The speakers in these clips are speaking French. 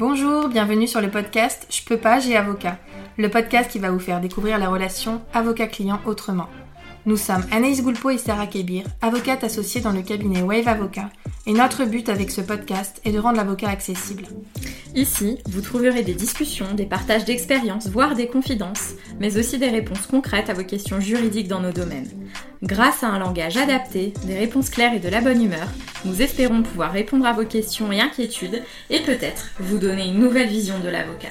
Bonjour, bienvenue sur le podcast Je peux pas, j'ai avocat, le podcast qui va vous faire découvrir la relation avocat-client autrement. Nous sommes Anaïs Goulpo et Sarah Kebir, avocates associées dans le cabinet Wave Avocat, et notre but avec ce podcast est de rendre l'avocat accessible. Ici, vous trouverez des discussions, des partages d'expériences, voire des confidences, mais aussi des réponses concrètes à vos questions juridiques dans nos domaines. Grâce à un langage adapté, des réponses claires et de la bonne humeur, nous espérons pouvoir répondre à vos questions et inquiétudes et peut-être vous donner une nouvelle vision de l'avocat.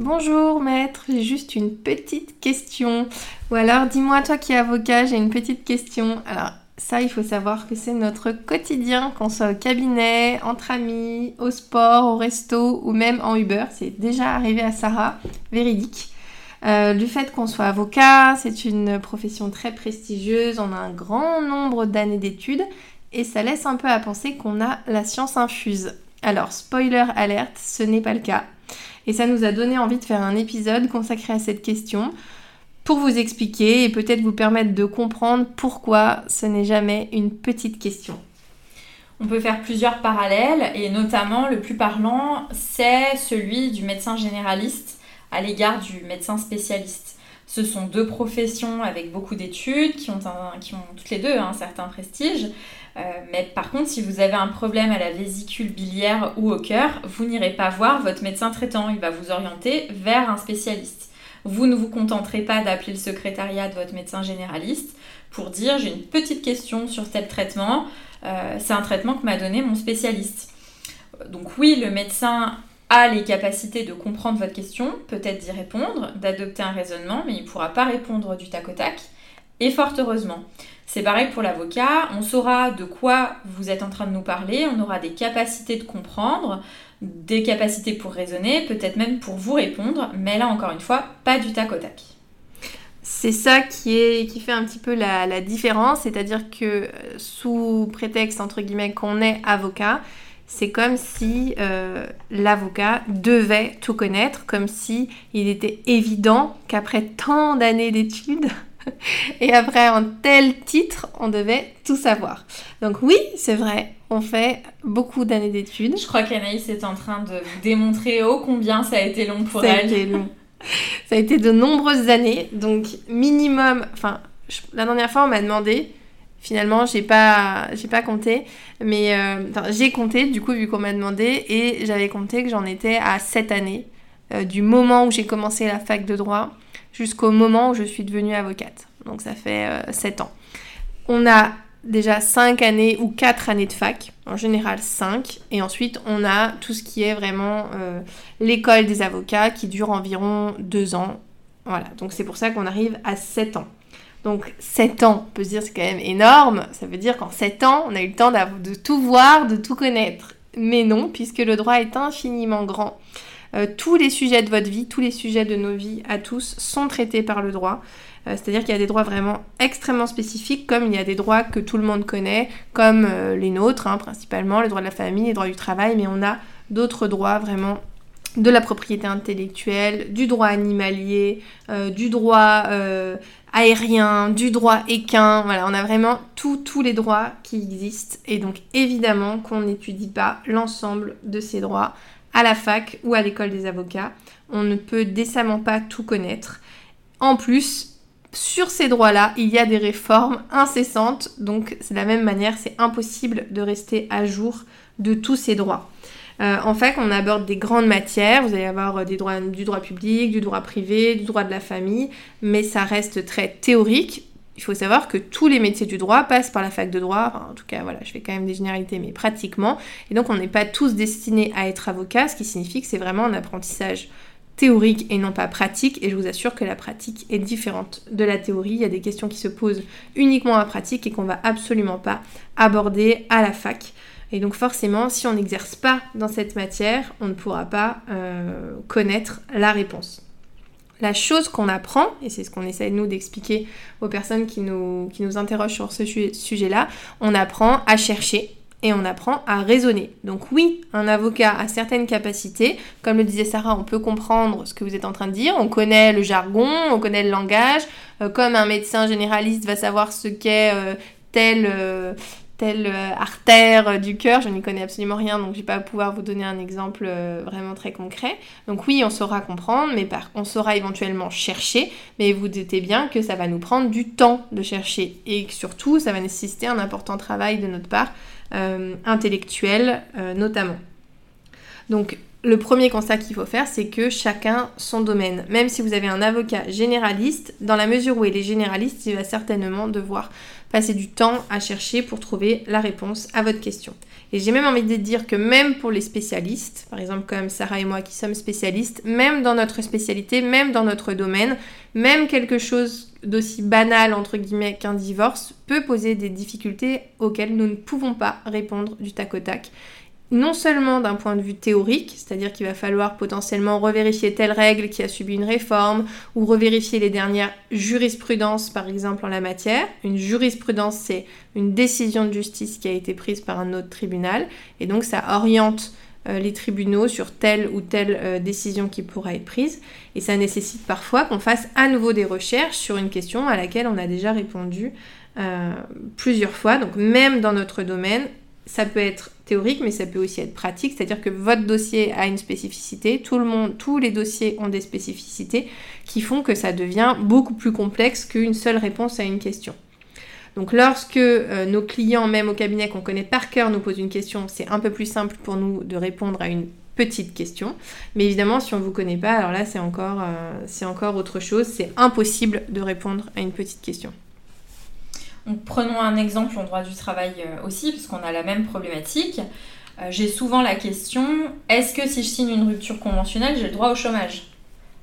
Bonjour maître, j'ai juste une petite question. Ou alors dis-moi toi qui es avocat, j'ai une petite question. Alors ça, il faut savoir que c'est notre quotidien, qu'on soit au cabinet, entre amis, au sport, au resto ou même en Uber. C'est déjà arrivé à Sarah, véridique. Du fait qu'on soit avocat, c'est une profession très prestigieuse, on a un grand nombre d'années d'études et ça laisse un peu à penser qu'on a la science infuse. Alors, spoiler alerte, ce n'est pas le cas. Et ça nous a donné envie de faire un épisode consacré à cette question pour vous expliquer et peut-être vous permettre de comprendre pourquoi ce n'est jamais une petite question. On peut faire plusieurs parallèles et notamment le plus parlant, c'est celui du médecin généraliste à l'égard du médecin spécialiste. Ce sont deux professions avec beaucoup d'études qui ont toutes les deux un certain prestige. Mais par contre, si vous avez un problème à la vésicule biliaire ou au cœur, vous n'irez pas voir votre médecin traitant. Il va vous orienter vers un spécialiste. Vous ne vous contenterez pas d'appeler le secrétariat de votre médecin généraliste pour dire « j'ai une petite question sur tel traitement, c'est un traitement que m'a donné mon spécialiste ». Donc oui, le médecin a les capacités de comprendre votre question, peut-être d'y répondre, d'adopter un raisonnement, mais il ne pourra pas répondre du tac au tac. Et fort heureusement. C'est pareil pour l'avocat, on saura de quoi vous êtes en train de nous parler, on aura des capacités de comprendre, des capacités pour raisonner, peut-être même pour vous répondre, mais là encore une fois, pas du tac au tac. C'est ça qui fait un petit peu la différence, c'est-à-dire que sous prétexte, entre guillemets, qu'on est avocat, c'est comme si l'avocat devait tout connaître, comme si il était évident qu'après tant d'années d'études... Et après, un tel titre, on devait tout savoir. Donc oui, c'est vrai, on fait beaucoup d'années d'études. Je crois qu'Anaïs est en train de démontrer ô combien ça a été long pour elle. Ça a été long. Ça a été de nombreuses années. Donc minimum, enfin, la dernière fois, on m'a demandé, finalement, j'ai pas compté, mais j'ai compté, du coup, vu qu'on m'a demandé, et j'avais compté que j'en étais à 7 années, du moment où j'ai commencé la fac de droit jusqu'au moment où je suis devenue avocate. Donc ça fait 7 ans. On a déjà 5 années ou 4 années de fac, en général 5, et ensuite on a tout ce qui est vraiment l'école des avocats qui dure environ 2 ans. Voilà, donc c'est pour ça qu'on arrive à 7 ans. Donc 7 ans, on peut se dire c'est quand même énorme, ça veut dire qu'en 7 ans, on a eu le temps de tout voir, de tout connaître. Mais non, puisque le droit est infiniment grand. Tous les sujets de votre vie, tous les sujets de nos vies à tous sont traités par le droit. C'est-à-dire qu'il y a des droits vraiment extrêmement spécifiques, comme il y a des droits que tout le monde connaît, comme les nôtres, principalement, les droits de la famille, les droits du travail, mais on a d'autres droits vraiment de la propriété intellectuelle, du droit animalier, du droit aérien, du droit équin. Voilà, on a vraiment tous les droits qui existent. Et donc évidemment qu'on n'étudie pas l'ensemble de ces droits à la fac ou à l'école des avocats. On ne peut décemment pas tout connaître. En plus, sur ces droits-là, il y a des réformes incessantes, donc c'est de la même manière, c'est impossible de rester à jour de tous ces droits. En fac, on aborde des grandes matières, vous allez avoir des droits, du droit public, du droit privé, du droit de la famille, mais ça reste très théorique. Il faut savoir que tous les métiers du droit passent par la fac de droit, en tout cas, voilà, je fais quand même des généralités, mais pratiquement. Et donc, on n'est pas tous destinés à être avocats, ce qui signifie que c'est vraiment un apprentissage théorique et non pas pratique. Et je vous assure que la pratique est différente de la théorie. Il y a des questions qui se posent uniquement à pratique et qu'on ne va absolument pas aborder à la fac. Et donc, forcément, si on n'exerce pas dans cette matière, on ne pourra pas connaître la réponse. La chose qu'on apprend, et c'est ce qu'on essaye nous d'expliquer aux personnes qui nous interrogent sur ce sujet-là, on apprend à chercher et on apprend à raisonner. Donc oui, un avocat a certaines capacités. Comme le disait Sarah, on peut comprendre ce que vous êtes en train de dire. On connaît le jargon, on connaît le langage. Comme un médecin généraliste va savoir ce qu'est tel... telle artère du cœur, je n'y connais absolument rien, donc je ne vais pas pouvoir vous donner un exemple vraiment très concret. Donc oui, on saura comprendre, mais on saura éventuellement chercher, mais vous doutez bien que ça va nous prendre du temps de chercher, et surtout, ça va nécessiter un important travail de notre part, intellectuel notamment. Donc, le premier constat qu'il faut faire, c'est que chacun son domaine. Même si vous avez un avocat généraliste, dans la mesure où il est généraliste, il va certainement devoir passer du temps à chercher pour trouver la réponse à votre question. Et j'ai même envie de dire que même pour les spécialistes, par exemple comme Sarah et moi qui sommes spécialistes, même dans notre spécialité, même dans notre domaine, même quelque chose d'aussi banal entre guillemets qu'un divorce peut poser des difficultés auxquelles nous ne pouvons pas répondre du tac au tac. Non seulement d'un point de vue théorique, c'est-à-dire qu'il va falloir potentiellement revérifier telle règle qui a subi une réforme ou revérifier les dernières jurisprudences par exemple en la matière. Une jurisprudence, c'est une décision de justice qui a été prise par un autre tribunal et donc ça oriente les tribunaux sur telle ou telle décision qui pourra être prise et ça nécessite parfois qu'on fasse à nouveau des recherches sur une question à laquelle on a déjà répondu plusieurs fois. Donc même dans notre domaine, ça peut être théorique, mais ça peut aussi être pratique, c'est-à-dire que votre dossier a une spécificité, tous les dossiers ont des spécificités qui font que ça devient beaucoup plus complexe qu'une seule réponse à une question. Donc lorsque nos clients, même au cabinet qu'on connaît par cœur, nous posent une question, c'est un peu plus simple pour nous de répondre à une petite question, mais évidemment si on ne vous connaît pas, alors là c'est encore autre chose, c'est impossible de répondre à une petite question. Donc, prenons un exemple en droit du travail aussi, parce qu'on a la même problématique. J'ai souvent la question, est-ce que si je signe une rupture conventionnelle, j'ai le droit au chômage ?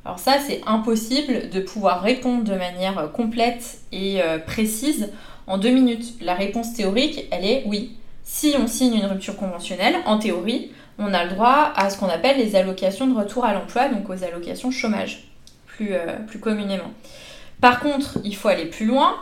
Alors ça, c'est impossible de pouvoir répondre de manière complète et précise en 2 minutes. La réponse théorique, elle est oui. Si on signe une rupture conventionnelle, en théorie, on a le droit à ce qu'on appelle les allocations de retour à l'emploi, donc aux allocations chômage, plus communément. Par contre, il faut aller plus loin.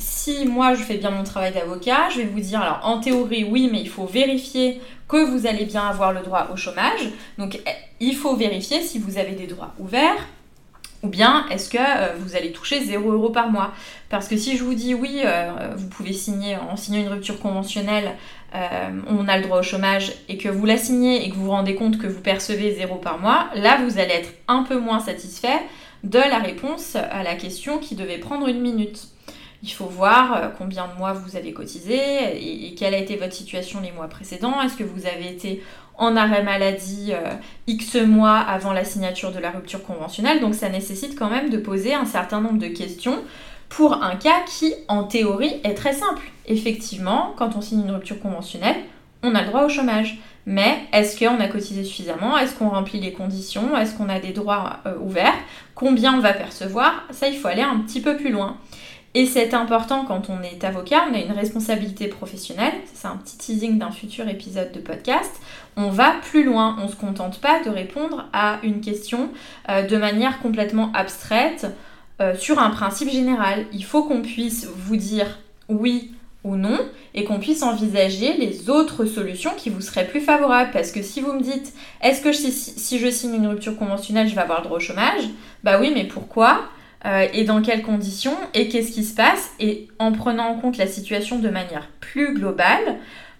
Si moi je fais bien mon travail d'avocat, je vais vous dire, alors en théorie oui, mais il faut vérifier que vous allez bien avoir le droit au chômage. Donc il faut vérifier si vous avez des droits ouverts ou bien est-ce que vous allez toucher 0€ par mois. Parce que si je vous dis oui, vous pouvez signer, en signant une rupture conventionnelle, on a le droit au chômage et que vous la signez et que vous vous rendez compte que vous percevez 0€ par mois, là vous allez être un peu moins satisfait de la réponse à la question qui devait prendre 1 minute. Il faut voir combien de mois vous avez cotisé et quelle a été votre situation les mois précédents. Est-ce que vous avez été en arrêt maladie X mois avant la signature de la rupture conventionnelle ? Donc ça nécessite quand même de poser un certain nombre de questions pour un cas qui, en théorie, est très simple. Effectivement, quand on signe une rupture conventionnelle, on a le droit au chômage. Mais est-ce qu'on a cotisé suffisamment ? Est-ce qu'on remplit les conditions ? Est-ce qu'on a des droits ouverts ? Combien on va percevoir ? Ça, il faut aller un petit peu plus loin. Et c'est important quand on est avocat, on a une responsabilité professionnelle, c'est un petit teasing d'un futur épisode de podcast, on va plus loin, on ne se contente pas de répondre à une question de manière complètement abstraite sur un principe général. Il faut qu'on puisse vous dire oui ou non et qu'on puisse envisager les autres solutions qui vous seraient plus favorables. Parce que si vous me dites, est-ce que si je signe une rupture conventionnelle, je vais avoir le droit au chômage ? Bah oui, mais pourquoi ? Et dans quelles conditions, et qu'est-ce qui se passe, et en prenant en compte la situation de manière plus globale,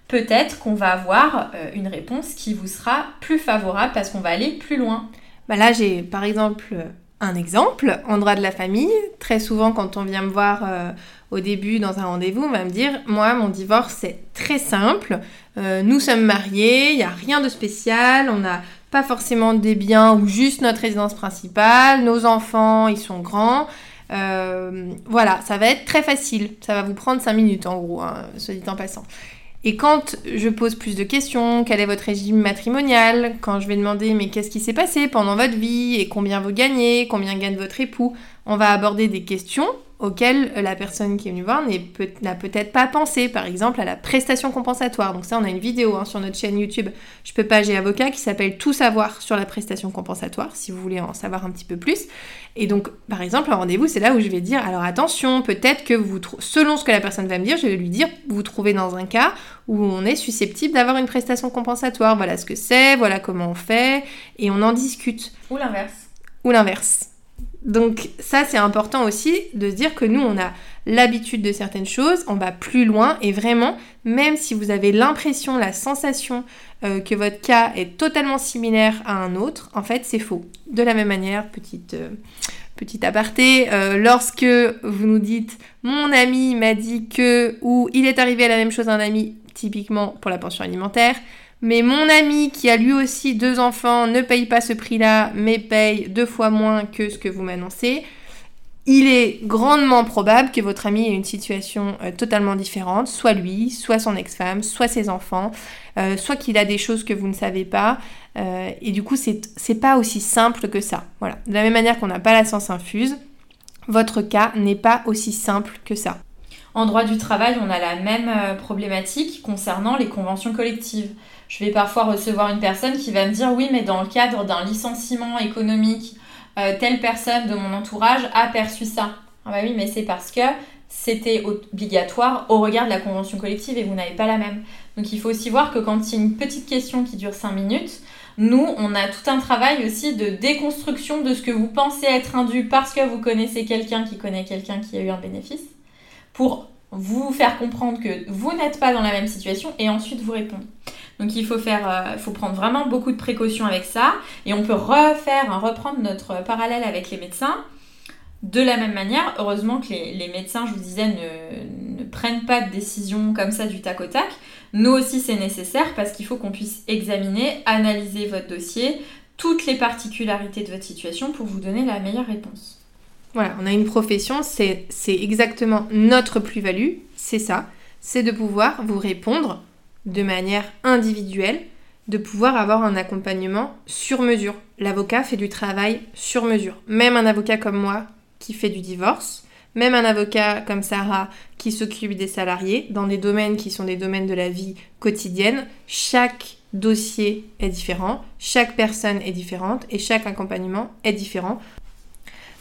peut-être qu'on va avoir une réponse qui vous sera plus favorable parce qu'on va aller plus loin. Bah là, j'ai par exemple un exemple en droit de la famille. Très souvent, quand on vient me voir au début dans un rendez-vous, on va me dire « Moi, mon divorce, c'est très simple. Nous sommes mariés, il n'y a rien de spécial, on a... pas forcément des biens ou juste notre résidence principale, nos enfants, ils sont grands. Voilà, ça va être très facile. Ça va vous prendre 5 minutes en gros, hein, soit dit en passant. Et quand je pose plus de questions, quel est votre régime matrimonial ? Quand je vais demander mais qu'est-ce qui s'est passé pendant votre vie et combien vous gagnez, combien gagne votre époux ? On va aborder des questions auxquelles la personne qui est venue voir n'a peut-être pas pensé, par exemple à la prestation compensatoire. Donc ça, on a une vidéo sur notre chaîne YouTube « Je peux pas, j'ai avocat » qui s'appelle « Tout savoir sur la prestation compensatoire » si vous voulez en savoir un petit peu plus. Et donc, par exemple, un rendez-vous, c'est là où je vais dire « Alors attention, peut-être que selon ce que la personne va me dire, je vais lui dire « Vous vous trouvez dans un cas où on est susceptible d'avoir une prestation compensatoire. Voilà ce que c'est, voilà comment on fait. » Et on en discute. Ou l'inverse. Donc ça, c'est important aussi de se dire que nous, on a l'habitude de certaines choses, on va plus loin et vraiment, même si vous avez l'impression, la sensation que votre cas est totalement similaire à un autre, en fait, c'est faux. De la même manière, petit aparté, lorsque vous nous dites « mon ami m'a dit que » ou « il est arrivé à la même chose à un ami », typiquement pour la pension alimentaire, mais mon ami qui a lui aussi 2 enfants ne paye pas ce prix-là, mais paye 2 fois moins que ce que vous m'annoncez, il est grandement probable que votre ami ait une situation totalement différente, soit lui, soit son ex-femme, soit ses enfants, soit qu'il a des choses que vous ne savez pas, et du coup c'est pas aussi simple que ça. Voilà. De la même manière qu'on n'a pas la science infuse, votre cas n'est pas aussi simple que ça. En droit du travail, on a la même problématique concernant les conventions collectives. Je vais parfois recevoir une personne qui va me dire « oui, mais dans le cadre d'un licenciement économique, telle personne de mon entourage a perçu ça. » Ah bah oui, mais c'est parce que c'était obligatoire au regard de la convention collective et vous n'avez pas la même. Donc il faut aussi voir que quand il y a une petite question qui dure 5 minutes, nous, on a tout un travail aussi de déconstruction de ce que vous pensez être un dû parce que vous connaissez quelqu'un qui connaît quelqu'un qui a eu un bénéfice, pour vous faire comprendre que vous n'êtes pas dans la même situation et ensuite vous répondre. Donc il faut faut prendre vraiment beaucoup de précautions avec ça et on peut reprendre notre parallèle avec les médecins. De la même manière, heureusement que les médecins, je vous disais, ne prennent pas de décision comme ça du tac au tac. Nous aussi c'est nécessaire parce qu'il faut qu'on puisse examiner, analyser votre dossier, toutes les particularités de votre situation pour vous donner la meilleure réponse. Voilà, on a une profession, c'est exactement notre plus-value, c'est ça. C'est de pouvoir vous répondre de manière individuelle, de pouvoir avoir un accompagnement sur mesure. L'avocat fait du travail sur mesure. Même un avocat comme moi qui fait du divorce, même un avocat comme Sarah qui s'occupe des salariés, dans des domaines qui sont des domaines de la vie quotidienne, chaque dossier est différent, chaque personne est différente et chaque accompagnement est différent.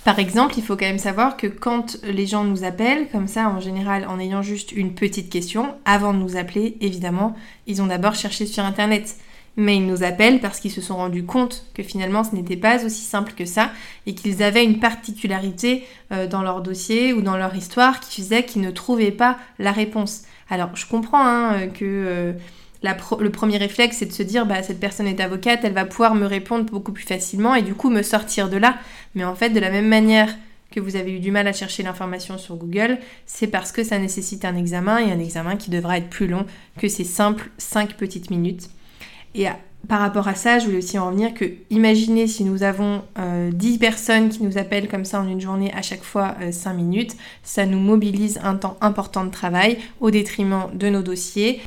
Par exemple, il faut quand même savoir que quand les gens nous appellent, comme ça en général en ayant juste une petite question, avant de nous appeler, évidemment, ils ont d'abord cherché sur internet. Mais ils nous appellent parce qu'ils se sont rendus compte que finalement ce n'était pas aussi simple que ça et qu'ils avaient une particularité dans leur dossier ou dans leur histoire qui faisait qu'ils ne trouvaient pas la réponse. Alors je comprends que... Le premier réflexe, c'est de se dire « cette personne est avocate, elle va pouvoir me répondre beaucoup plus facilement et du coup me sortir de là ». Mais en fait, de la même manière que vous avez eu du mal à chercher l'information sur Google, c'est parce que ça nécessite un examen et un examen qui devra être plus long que ces simples 5 petites minutes. Et par rapport à ça, je voulais aussi en revenir que, imaginez si nous avons 10 personnes qui nous appellent comme ça en une journée à chaque fois 5 minutes, ça nous mobilise un temps important de travail au détriment de nos dossiers.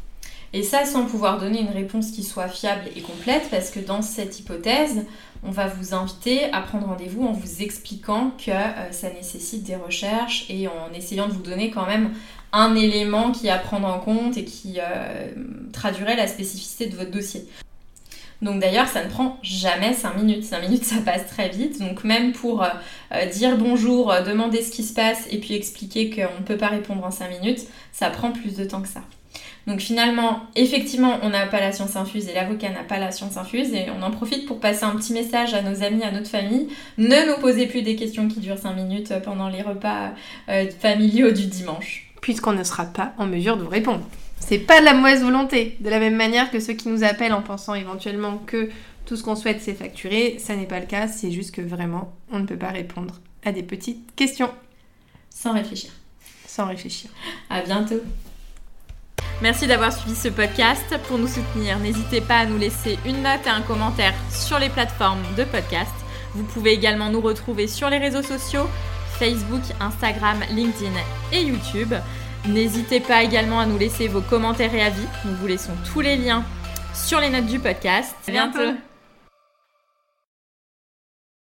Et ça, sans pouvoir donner une réponse qui soit fiable et complète, parce que dans cette hypothèse, on va vous inviter à prendre rendez-vous en vous expliquant que ça nécessite des recherches et en essayant de vous donner quand même un élément qui est à prendre en compte et qui traduirait la spécificité de votre dossier. Donc d'ailleurs, ça ne prend jamais 5 minutes. 5 minutes, ça passe très vite. Donc même pour dire bonjour, demander ce qui se passe et puis expliquer qu'on ne peut pas répondre en 5 minutes, ça prend plus de temps que ça. Donc finalement, effectivement, on n'a pas la science infuse et l'avocat n'a pas la science infuse et on en profite pour passer un petit message à nos amis, à notre famille. Ne nous posez plus des questions qui durent 5 minutes pendant les repas familiaux du dimanche. Puisqu'on ne sera pas en mesure de vous répondre. C'est pas de la mauvaise volonté. De la même manière que ceux qui nous appellent en pensant éventuellement que tout ce qu'on souhaite c'est facturé, ça n'est pas le cas, c'est juste que vraiment, on ne peut pas répondre à des petites questions. Sans réfléchir. Sans réfléchir. À bientôt. Merci d'avoir suivi ce podcast. Pour nous soutenir, n'hésitez pas à nous laisser une note et un commentaire sur les plateformes de podcast. Vous pouvez également nous retrouver sur les réseaux sociaux, Facebook, Instagram, LinkedIn et YouTube. N'hésitez pas également à nous laisser vos commentaires et avis. Nous vous laissons tous les liens sur les notes du podcast. À bientôt.